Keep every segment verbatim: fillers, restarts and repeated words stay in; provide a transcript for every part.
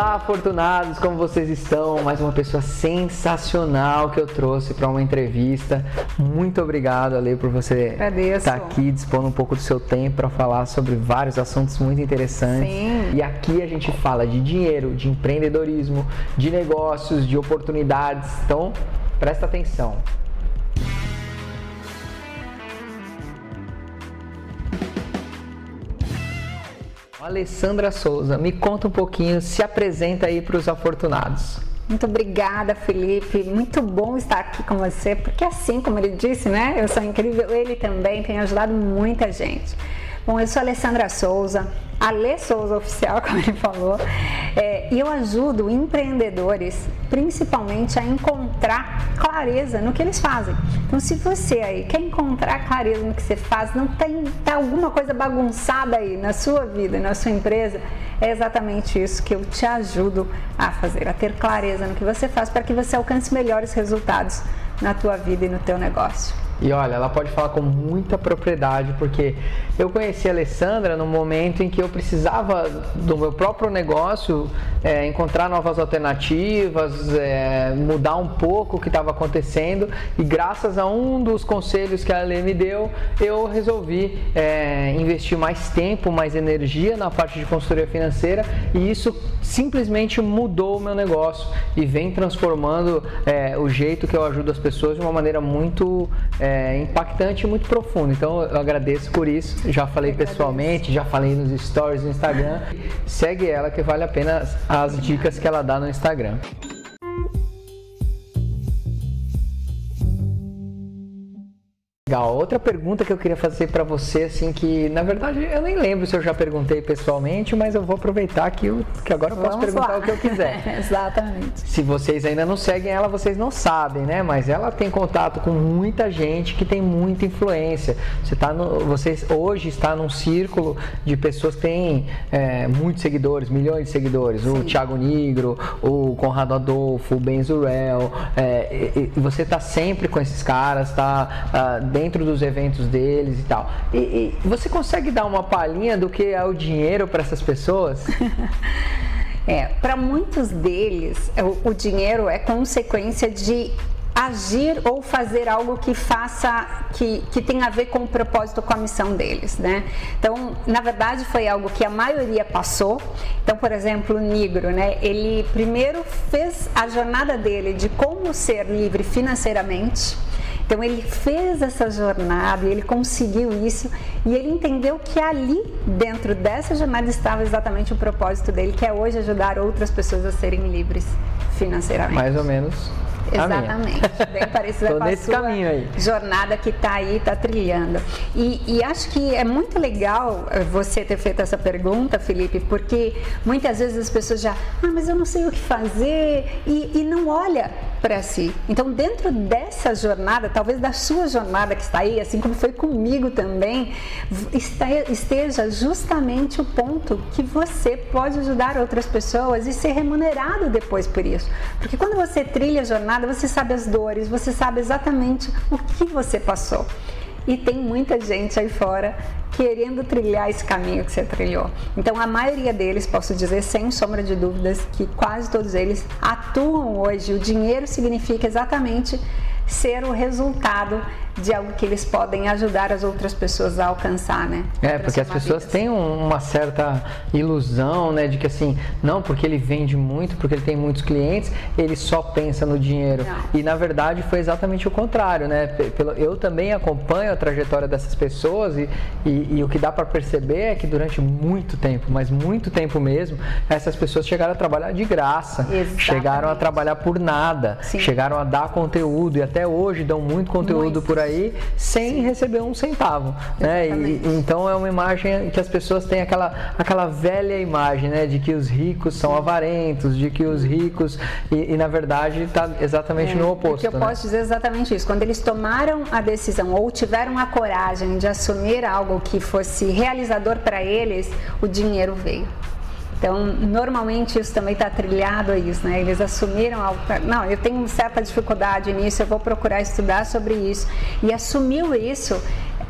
Olá, afortunados, como vocês estão? Mais uma pessoa sensacional que eu trouxe para uma entrevista. Muito obrigado, Ale, por você estar aqui, dispondo um pouco do seu tempo para falar sobre vários assuntos muito interessantes. Sim. E aqui a gente fala de dinheiro, de empreendedorismo, de negócios, de oportunidades. Então, presta atenção. Alessandra Souza, me conta um pouquinho, se apresenta aí para os afortunados. Muito obrigada, Felipe, muito bom estar aqui com você, porque assim como ele disse, né, eu sou incrível, ele também tem ajudado muita gente. Bom, eu sou Alessandra Souza, Ale Souza Oficial, como ele falou, é, e eu ajudo empreendedores principalmente a encontrar clareza no que eles fazem. Então, se você aí quer encontrar clareza no que você faz, não tem, tá alguma coisa bagunçada aí na sua vida, na sua empresa, é exatamente isso que eu te ajudo a fazer, a ter clareza no que você faz para que você alcance melhores resultados na tua vida e no teu negócio. E olha, ela pode falar com muita propriedade, porque eu conheci a Alessandra no momento em que eu precisava do meu próprio negócio, é, encontrar novas alternativas, é, mudar um pouco o que estava acontecendo, e graças a um dos conselhos que a Ale me deu, eu resolvi é, investir mais tempo, mais energia na parte de consultoria financeira, e isso simplesmente mudou o meu negócio e vem transformando é, o jeito que eu ajudo as pessoas de uma maneira muito... É, É impactante e muito profundo. Então eu agradeço por isso. Já falei pessoalmente, já falei nos stories no Instagram. Segue ela que vale a pena as dicas que ela dá no Instagram. Legal. Outra pergunta que eu queria fazer para você, assim, que na verdade eu nem lembro se eu já perguntei pessoalmente, mas eu vou aproveitar que, eu, que agora eu posso Vamos perguntar lá. o que eu quiser. Exatamente. Se vocês ainda não seguem ela, vocês não sabem, né? Mas ela tem contato com muita gente que tem muita influência. Você tá no, vocês hoje está num círculo de pessoas que têm é, muitos seguidores, milhões de seguidores. Sim. O Thiago Nigro, o Conrado Adolpho, o Ben Zurel. É, e, e você está sempre com esses caras, tá? Uh, dentro dos eventos deles e tal. E, e você consegue dar uma palhinha do que é o dinheiro para essas pessoas? É, para muitos deles, o, o dinheiro é consequência de agir ou fazer algo que faça, que, que tem a ver com o propósito, com a missão deles, né? Então, na verdade, foi algo que a maioria passou. Então, por exemplo, o Nigro, né? Ele primeiro fez a jornada dele de como ser livre financeiramente. Então ele fez essa jornada, ele conseguiu isso e ele entendeu que ali dentro dessa jornada estava exatamente o propósito dele, que é hoje ajudar outras pessoas a serem livres financeiramente. Mais ou menos. Exatamente, bem parecida com a sua jornada que está aí, está trilhando. E, e acho que é muito legal você ter feito essa pergunta, Felipe, porque muitas vezes as pessoas já, ah, mas eu não sei o que fazer, e, e não olha para si. Então, dentro dessa jornada, talvez da sua jornada que está aí, assim como foi comigo também, esteja justamente o ponto que você pode ajudar outras pessoas e ser remunerado depois por isso. Porque quando você trilha a jornada, você sabe as dores, você sabe exatamente o que você passou. E tem muita gente aí fora querendo trilhar esse caminho que você trilhou. Então, a maioria deles, posso dizer sem sombra de dúvidas, que quase todos eles atuam hoje. O dinheiro significa exatamente ser o resultado de algo que eles podem ajudar as outras pessoas a alcançar, né? É, porque as pessoas têm uma certa ilusão, né, de que assim, não, porque ele vende muito, porque ele tem muitos clientes, ele só pensa no dinheiro. Não. E na verdade foi exatamente o contrário, né? Eu também acompanho a trajetória dessas pessoas e, e, e o que dá para perceber é que durante muito tempo, mas muito tempo mesmo, essas pessoas chegaram a trabalhar de graça. Exatamente. Chegaram a trabalhar por nada. Sim. Chegaram a dar conteúdo e até hoje dão muito conteúdo muito. por aí. Aí, sem Sim. receber um centavo, né? E, então é uma imagem que as pessoas têm aquela, aquela velha imagem, né? De que os ricos são avarentos, de que os ricos e, e na verdade está exatamente é, no oposto. Porque eu né? posso dizer exatamente isso. Quando eles tomaram a decisão ou tiveram a coragem de assumir algo que fosse realizador para eles, o dinheiro veio. Então, normalmente isso também está trilhado a isso, né? Eles assumiram algo, não, eu tenho certa dificuldade nisso, eu vou procurar estudar sobre isso. E assumiu isso,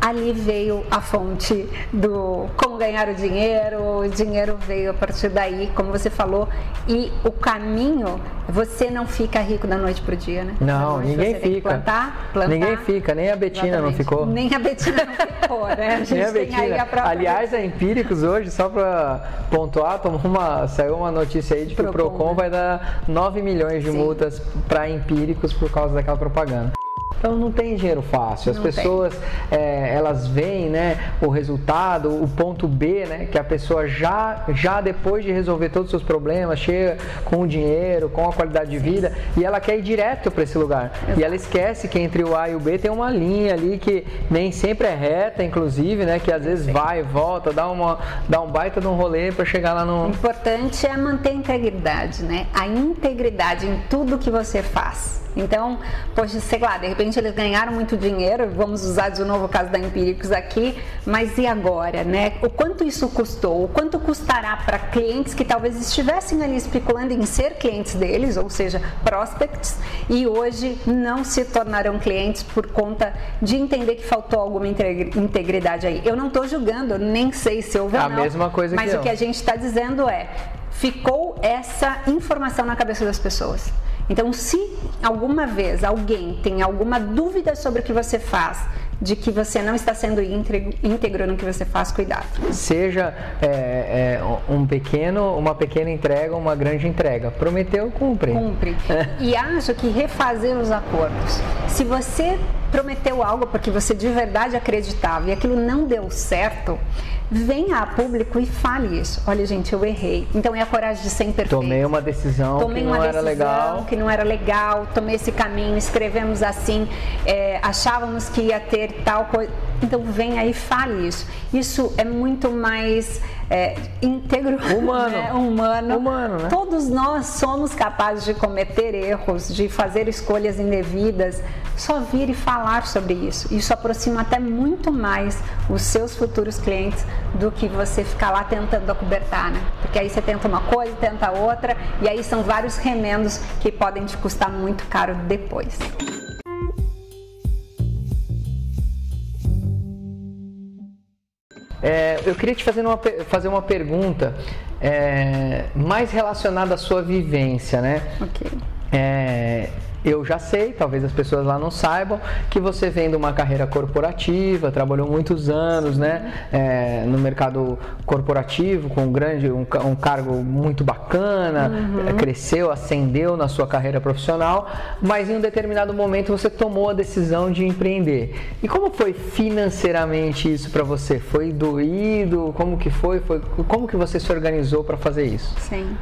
ali veio a fonte do como ganhar o dinheiro, o dinheiro veio a partir daí, como você falou, e o caminho, você não fica rico da noite pro dia, né? Não, ninguém fica. Tem que plantar, plantar. Ninguém fica, nem a Betina não ficou. Nem a Betina não ficou, né? A gente nem a tem Betina. Aí a própria... Aliás, a Empíricos hoje, só para pontuar, tomou uma, saiu uma notícia aí de que Procon, o Procon né? vai dar nove milhões de Sim. multas para Empíricos por causa daquela propaganda. Então não tem dinheiro fácil, as não pessoas é, elas veem, né, o resultado, o ponto B, né, que a pessoa já, já depois de resolver todos os seus problemas, chega com o dinheiro, com a qualidade de vida e ela quer ir direto para esse lugar. Exato. E ela esquece que entre o A e o B tem uma linha ali que nem sempre é reta, inclusive, né, que às vezes Sim. vai e volta, dá, uma, dá um baita de um rolê para chegar lá no... O importante é manter a integridade, né, a integridade em tudo que você faz. Então, poxa, sei lá, de repente eles ganharam muito dinheiro, vamos usar de novo o caso da Empíricos aqui, mas e agora, né? O quanto isso custou? O quanto custará para clientes que talvez estivessem ali especulando em ser clientes deles, ou seja, prospects, e hoje não se tornaram clientes por conta de entender que faltou alguma integridade aí. Eu não estou julgando, nem sei se houve ou não, a mesma coisa que eu. Mas o que a gente está dizendo é, ficou essa informação na cabeça das pessoas. Então, se alguma vez alguém tem alguma dúvida sobre o que você faz, de que você não está sendo íntegro no que você faz, cuidado. Seja é, é, um pequeno, uma pequena entrega, uma grande entrega. Prometeu, cumpre. Cumpre. E acho que refazer os acordos. Se você prometeu algo porque você de verdade acreditava e aquilo não deu certo, venha a público e fale isso. Olha, gente, eu errei. Então é a coragem de ser imperfeito. Tomei uma decisão tomei que não era legal. que não era legal, tomei esse caminho, escrevemos assim, é, achávamos que ia ter tal coisa. Então venha e fale isso. Isso é muito mais é, íntegro, humano. Né? humano. humano né? Todos nós somos capazes de cometer erros, de fazer escolhas indevidas. Só vir e falar sobre isso. Isso aproxima até muito mais os seus futuros clientes do que você ficar lá tentando acobertar, né? Porque aí você tenta uma coisa, tenta outra, e aí são vários remendos que podem te custar muito caro depois. É, eu queria te fazer uma, fazer uma pergunta é, mais relacionada à sua vivência, né? Okay. É, eu já sei, talvez as pessoas lá não saibam, que você vem de uma carreira corporativa, trabalhou muitos anos, Sim. né? É, no mercado corporativo, com um grande, um, um cargo muito bacana, uhum. cresceu, ascendeu na sua carreira profissional, mas em um determinado momento você tomou a decisão de empreender. E como foi financeiramente isso para você? Foi doído? Como que foi? foi? Como que você se organizou para fazer isso? Sim.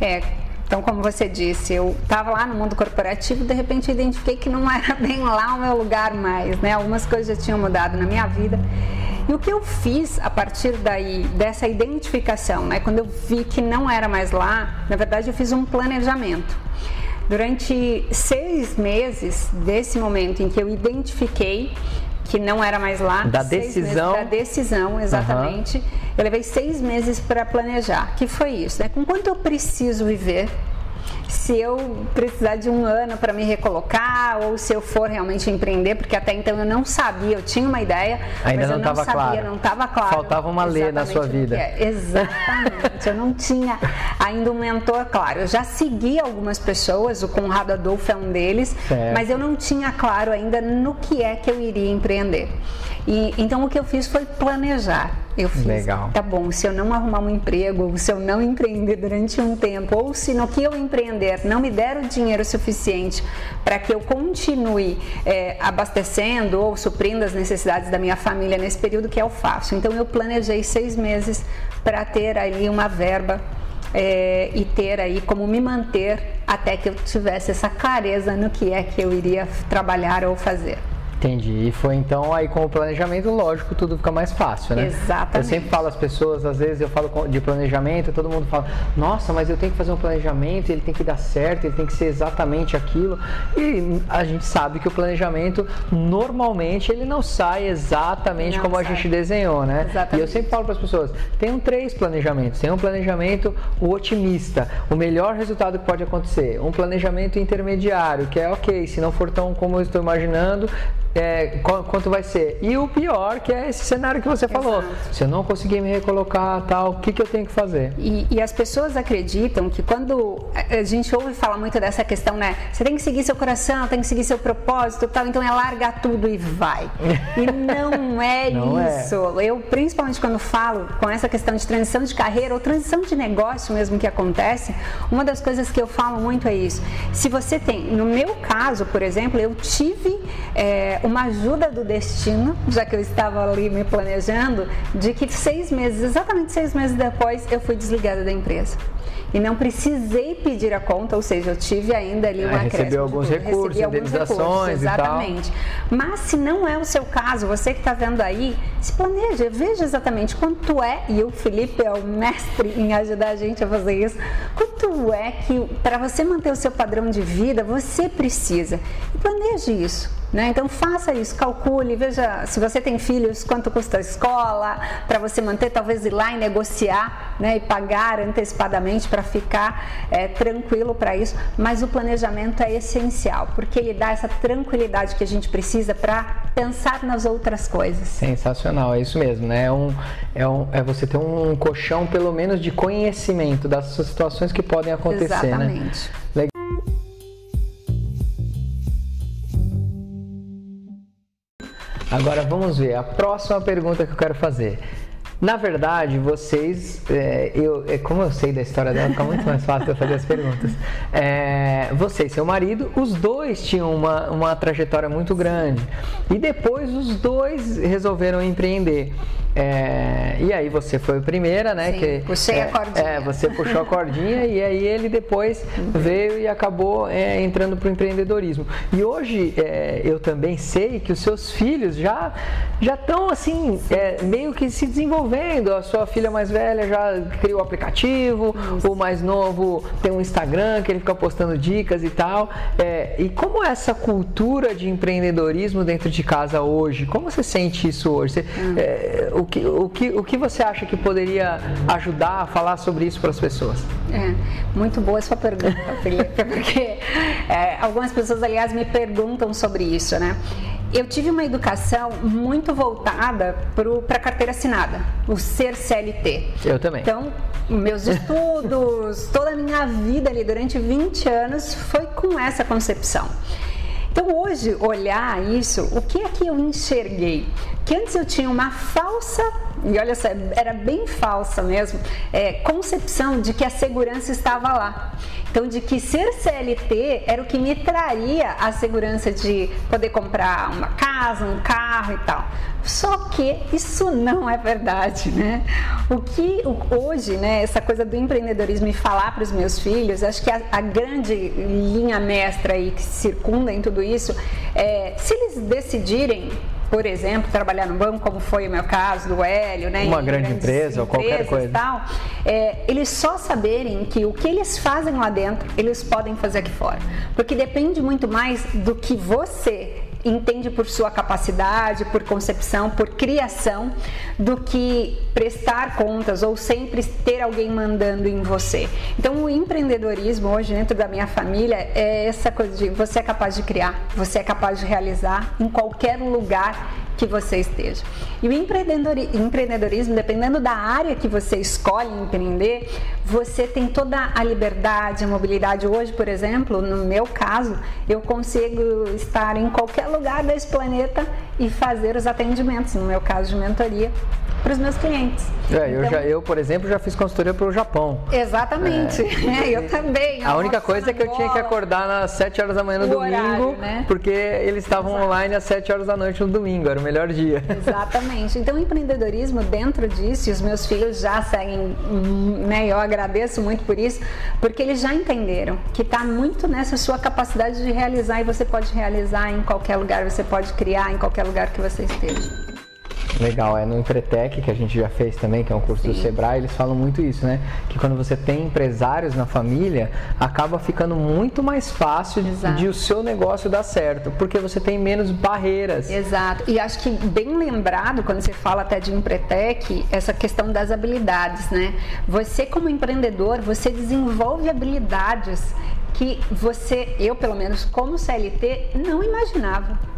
É... Então, como você disse, eu estava lá no mundo corporativo e de repente eu identifiquei que não era bem lá o meu lugar mais, né? Algumas coisas já tinham mudado na minha vida. E o que eu fiz a partir daí, dessa identificação, né? Quando eu vi que não era mais lá, na verdade eu fiz um planejamento. Durante seis meses desse momento em que eu identifiquei que não era mais lá, da decisão, da decisão, exatamente. Uhum. Eu levei seis meses para planejar. Que foi isso, né? Com quanto eu preciso viver? Se eu precisar de um ano para me recolocar ou se eu for realmente empreender, porque até então eu não sabia, eu tinha uma ideia, ainda mas não eu não sabia, claro. não estava claro. Faltava uma lei na sua vida. É. Exatamente, eu não tinha ainda um mentor claro. Eu já segui algumas pessoas, o Conrado Adolpho é um deles, certo. Mas eu não tinha claro ainda no que é que eu iria empreender. E, então o que eu fiz foi planejar. Eu fiz, Legal. tá bom, se eu não arrumar um emprego, se eu não empreender durante um tempo, ou se no que eu empreender não me der o dinheiro suficiente para que eu continue é, abastecendo ou suprindo as necessidades da minha família nesse período, que eu faço. Então eu planejei seis meses para ter ali uma verba é, e ter aí como me manter até que eu tivesse essa clareza no que é que eu iria trabalhar ou fazer. Entendi. E foi então aí com o planejamento, lógico, tudo fica mais fácil, né? Exatamente. Eu sempre falo às pessoas, às vezes eu falo de planejamento, todo mundo fala, nossa, mas eu tenho que fazer um planejamento, ele tem que dar certo, ele tem que ser exatamente aquilo. E a gente sabe que o planejamento, normalmente, ele não sai exatamente não como sai. a gente desenhou, né? Exatamente. E eu sempre falo para as pessoas, tem três planejamentos. Tem um planejamento o otimista, o melhor resultado que pode acontecer. Um planejamento intermediário, que é ok, se não for tão como eu estou imaginando, é, quanto vai ser. E o pior, que é esse cenário que você falou. Exato. Se eu não conseguir me recolocar, tal, o que, que eu tenho que fazer? E, e as pessoas acreditam que quando a gente ouve falar muito dessa questão, né? Você tem que seguir seu coração, tem que seguir seu propósito, tal, então é largar tudo e vai. E não é não isso. É. Eu, principalmente quando falo com essa questão de transição de carreira ou transição de negócio mesmo que acontece, uma das coisas que eu falo muito é isso. Se você tem, no meu caso, por exemplo, eu tive é, uma ajuda do destino, já que eu estava ali me planejando, de que seis meses, exatamente seis meses depois, eu fui desligada da empresa. E não precisei pedir a conta, ou seja, eu tive ainda ali uma ah, acréscimo. Recebeu alguns recursos, recebi indenizações alguns recursos, exatamente. E tal. Mas se não é o seu caso, você que está vendo aí, se planeja, veja exatamente quanto é, e o Felipe é o mestre em ajudar a gente a fazer isso, quanto é que para você manter o seu padrão de vida, você precisa. E planeje isso. Né? Então faça isso, calcule, veja se você tem filhos, quanto custa a escola para você manter, talvez ir lá e negociar, né? E pagar antecipadamente para ficar é, tranquilo para isso, mas o planejamento é essencial, porque ele dá essa tranquilidade que a gente precisa para pensar nas outras coisas. Sensacional, é isso mesmo, né? É, um, é, um, é você ter um colchão pelo menos de conhecimento das situações que podem acontecer. Exatamente. Né? Legal. Agora vamos ver a próxima pergunta que eu quero fazer. Na verdade, vocês, é, eu, é, como eu sei da história dela, fica muito mais fácil eu fazer as perguntas. É, você e seu marido, os dois tinham uma, uma trajetória muito grande e depois os dois resolveram empreender. É, e aí você foi a primeira, né? Sim, que, puxei é, a cordinha. É, você puxou a cordinha e aí ele depois veio e acabou é, entrando para o empreendedorismo. E hoje é, eu também sei que os seus filhos já já estão assim é, meio que se desenvolvendo. A sua filha mais velha já criou o aplicativo, o mais novo tem um Instagram que ele fica postando dicas e tal. É, e como é essa cultura de empreendedorismo dentro de casa hoje? Como você sente isso hoje? Você, hum. é, o O que, o, que, o que você acha que poderia ajudar a falar sobre isso para as pessoas? É, muito boa essa pergunta, Felipe, porque é, algumas pessoas, aliás, me perguntam sobre isso, né? Eu tive uma educação muito voltada para a carteira assinada, o ser C L T. Eu também. Então, meus estudos, toda a minha vida ali durante vinte anos foi com essa concepção. Então, hoje, olhar isso, o que é que eu enxerguei? Que antes eu tinha uma falsa, e olha só, era bem falsa mesmo, é, concepção de que a segurança estava lá. Então, de que ser C L T era o que me traria a segurança de poder comprar uma casa, um carro e tal. Só que isso não é verdade, né? O que hoje, né, essa coisa do empreendedorismo e falar para os meus filhos, acho que a, a grande linha mestra aí que circunda em tudo isso, é, se eles decidirem, por exemplo, trabalhar no banco, como foi o meu caso, do Hélio, né? Uma grande empresa ou qualquer coisa. Tal, é, eles só saberem que o que eles fazem lá dentro, eles podem fazer aqui fora. Porque depende muito mais do que você entende por sua capacidade, por concepção, por criação, do que prestar contas ou sempre ter alguém mandando em você. Então, o empreendedorismo hoje dentro da minha família é essa coisa de você é capaz de criar, você é capaz de realizar em qualquer lugar que você esteja. E o empreendedorismo, dependendo da área que você escolhe empreender, você tem toda a liberdade, a mobilidade. Hoje, por exemplo, no meu caso, eu consigo estar em qualquer lugar desse planeta e fazer os atendimentos, no meu caso de mentoria, para os meus clientes. É, eu, então, já, eu, por exemplo, já fiz consultoria para o Japão. Exatamente, é. Né? Eu também. Eu a única coisa é que eu tinha que acordar às sete horas da manhã no domingo, horário, né? Porque eles estavam Exato. Online às sete horas da noite no domingo, era o melhor dia. Exatamente. Então, o empreendedorismo dentro disso, e os meus filhos já seguem, né? Eu agradeço muito por isso, porque eles já entenderam que está muito nessa sua capacidade de realizar, e você pode realizar em qualquer lugar, você pode criar em qualquer lugar que você esteja. Legal, é no Empretec, que a gente já fez também, que é um curso Sim. do Sebrae, eles falam muito isso, né? Que quando você tem empresários na família, acaba ficando muito mais fácil de, de o seu negócio dar certo, porque você tem menos barreiras. Exato, e acho que bem lembrado, quando você fala até de Empretec, essa questão das habilidades, né? Você como empreendedor, você desenvolve habilidades que você, eu pelo menos como C L T, não imaginava.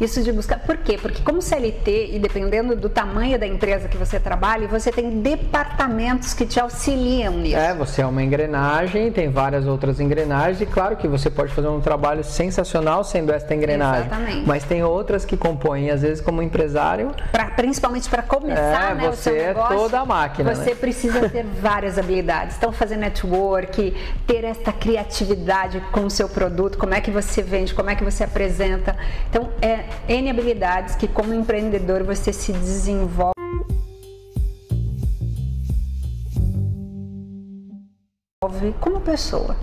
Isso de buscar... Por quê? Porque como C L T, e dependendo do tamanho da empresa que você trabalha, você tem departamentos que te auxiliam nisso. É, você é uma engrenagem, tem várias outras engrenagens, e claro que você pode fazer um trabalho sensacional sendo esta engrenagem. Exatamente. Mas tem outras que compõem, às vezes, como empresário... Pra, principalmente para começar é, né, você o seu negócio, é toda a máquina. Você né? precisa ter várias habilidades. Então, fazer network, ter esta criatividade com o seu produto, como é que você vende, como é que você apresenta. Então, é N habilidades que como empreendedor você se desenvolve. Como pessoa.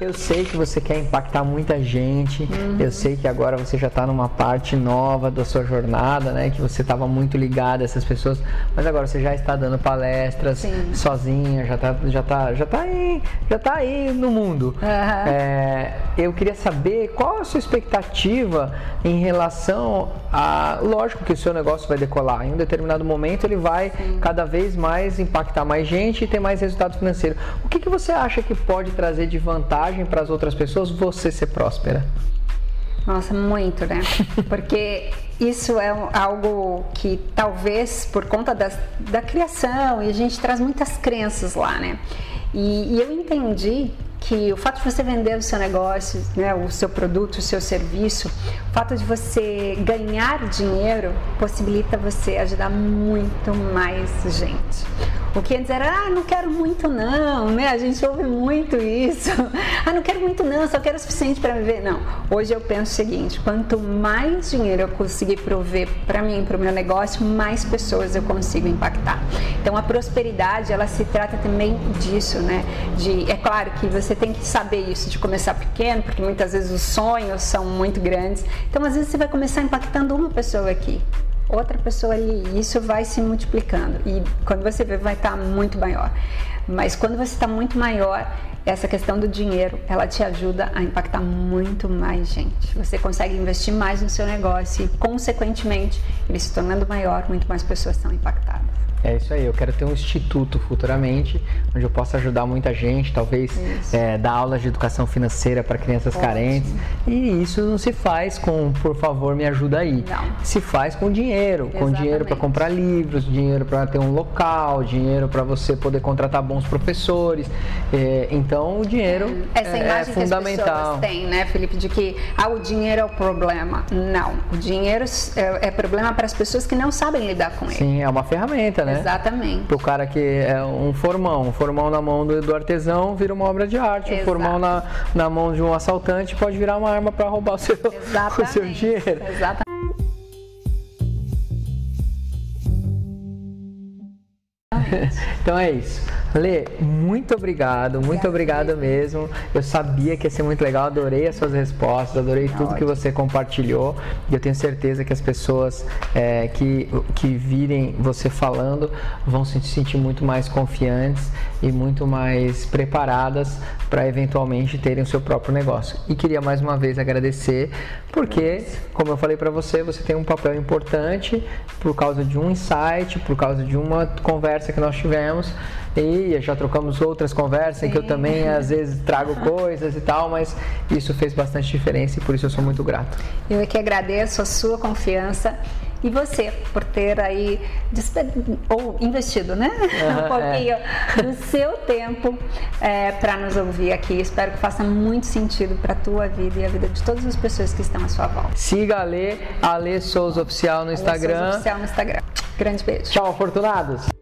Eu sei que você quer impactar muita gente, uhum. eu sei que agora você já está numa parte nova da sua jornada, né? Que você estava muito ligada a essas pessoas, mas agora você já está dando palestras Sim. sozinha, já está já tá, já tá aí, já tá aí no mundo. Uhum. É, eu queria saber qual a sua expectativa em relação a... Lógico que o seu negócio vai decolar, em um determinado momento ele vai Sim. cada vez mais impactar mais gente e ter mais resultado financeiro. O que, que você acha que pode trazer de vantagem para as outras pessoas, você ser próspera? Nossa, muito, né? Porque isso é algo que talvez por conta das, da criação, e a gente traz muitas crenças lá, né? E, e eu entendi que o fato de você vender o seu negócio, né, o seu produto, o seu serviço, o fato de você ganhar dinheiro possibilita você ajudar muito mais gente. O que antes era, ah, não quero muito não, né? A gente ouve muito isso. Ah, não quero muito não, só quero o suficiente para viver. Não, hoje eu penso o seguinte, quanto mais dinheiro eu conseguir prover para mim, para o meu negócio, mais pessoas eu consigo impactar. Então a prosperidade, ela se trata também disso, né? De, é claro que você tem que saber isso, de começar pequeno, porque muitas vezes os sonhos são muito grandes. Então às vezes você vai começar impactando uma pessoa aqui, outra pessoa ali, e isso vai se multiplicando, e quando você vê vai estar muito maior. Mas quando você está muito maior, essa questão do dinheiro, ela te ajuda a impactar muito mais gente. Você consegue investir mais no seu negócio e, consequentemente, ele se tornando maior, muito mais pessoas são impactadas. É isso aí, eu quero ter um instituto futuramente, onde eu possa ajudar muita gente, talvez é, dar aulas de educação financeira para crianças Ótimo. carentes. E isso não se faz com, por favor, me ajuda aí. Não. Se faz com dinheiro, Exatamente. com dinheiro para comprar livros, dinheiro para ter um local, dinheiro para você poder contratar bons professores. É, então, o dinheiro é, essa imagem é que fundamental. As pessoas têm, né, Felipe, de que ah, o dinheiro é o problema. Não, o dinheiro é, é problema para as pessoas que não sabem lidar com ele. Sim, é uma ferramenta, né? Né? Exatamente. Pro cara que é um formão, um formão na mão do, do artesão vira uma obra de arte, Exato. um formão na, na mão de um assaltante pode virar uma arma para roubar o seu, o seu dinheiro. Exatamente. Então é isso. Lê, muito obrigado, muito obrigado mesmo. Eu sabia que ia ser muito legal, adorei as suas respostas, adorei tudo que você compartilhou. E eu tenho certeza que as pessoas é, que, que virem você falando vão se sentir muito mais confiantes e muito mais preparadas para eventualmente terem o seu próprio negócio. E queria mais uma vez agradecer, porque, como eu falei para você, você tem um papel importante por causa de um insight, por causa de uma conversa que nós tivemos. E já trocamos outras conversas Sim. que eu também às vezes trago coisas e tal, mas isso fez bastante diferença e por isso eu sou muito grato. Eu é que agradeço a sua confiança e você por ter aí ou investido, né? Uhum, um pouquinho é. do seu tempo é, para nos ouvir aqui. Espero que faça muito sentido para a tua vida e a vida de todas as pessoas que estão à sua volta. Siga a Alê, Alê Souza Oficial no Instagram. Alê Souza Oficial no Instagram. Grande beijo. Tchau, afortunados!